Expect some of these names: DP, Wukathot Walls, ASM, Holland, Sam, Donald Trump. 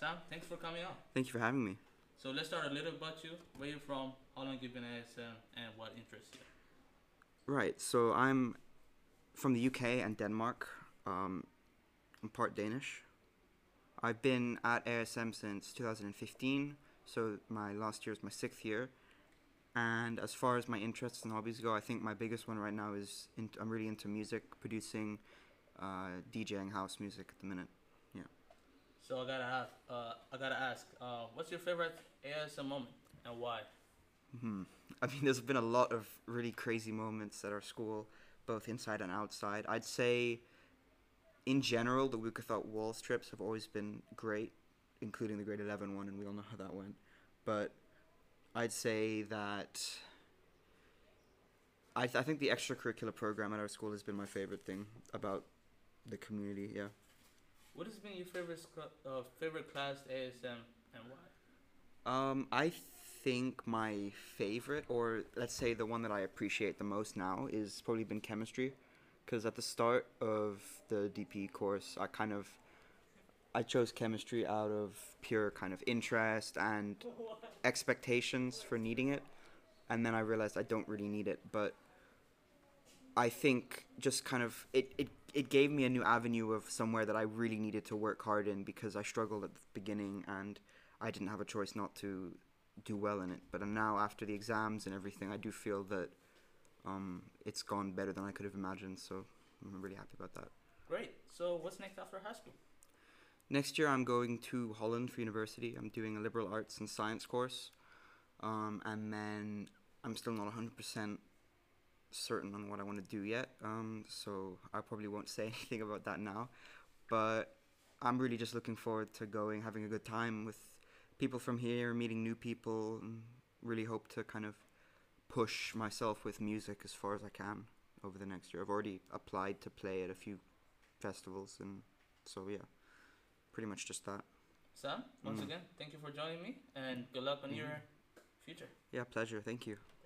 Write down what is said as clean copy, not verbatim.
Sam, thanks for coming on. Thank you for having me. So let's start a little about you, where you're from, how long you've been at ASM, and what interests you. Right, so I'm from the UK and Denmark. I'm part Danish. I've been at ASM since 2015, so my last year is my 6th year. And as far as my interests and hobbies go, I think my biggest one right now is I'm really into music, producing, DJing house music at the minute. Yeah. So I gotta ask, what's your favorite ASM moment and why? I mean, there's been a lot of really crazy moments at our school, both inside and outside. I'd say, in general, the Wukathot Walls trips have always been great, including the grade 11 one, and we all know how that went. But I'd say that I think the extracurricular program at our school has been my favorite thing about the community, yeah. What has been your favorite class at ASM and why? I think my favorite, or let's say the one that I appreciate the most now, is probably been chemistry. Because at the start of the DP course, I chose chemistry out of pure kind of interest and expectations for needing it. And then I realized I don't really need it. But I think just kind of it gave me a new avenue of somewhere that I really needed to work hard in, because I struggled at the beginning and I didn't have a choice not to do well in it. But now after the exams and everything, I do feel that it's gone better than I could have imagined. So I'm really happy about that. Great. So what's next after high school? Next year, I'm going to Holland for university. I'm doing a liberal arts and science course. And then I'm still not 100% certain on what I want to do yet. So I probably won't say anything about that now. But I'm really just looking forward to going, having a good time with people from here, meeting new people, and really hope to kind of push myself with music as far as I can over the next year. I've already applied to play at a few festivals, and so yeah. Pretty much just that. Sam, once again, thank you for joining me, and good luck on your future. Yeah, pleasure. Thank you.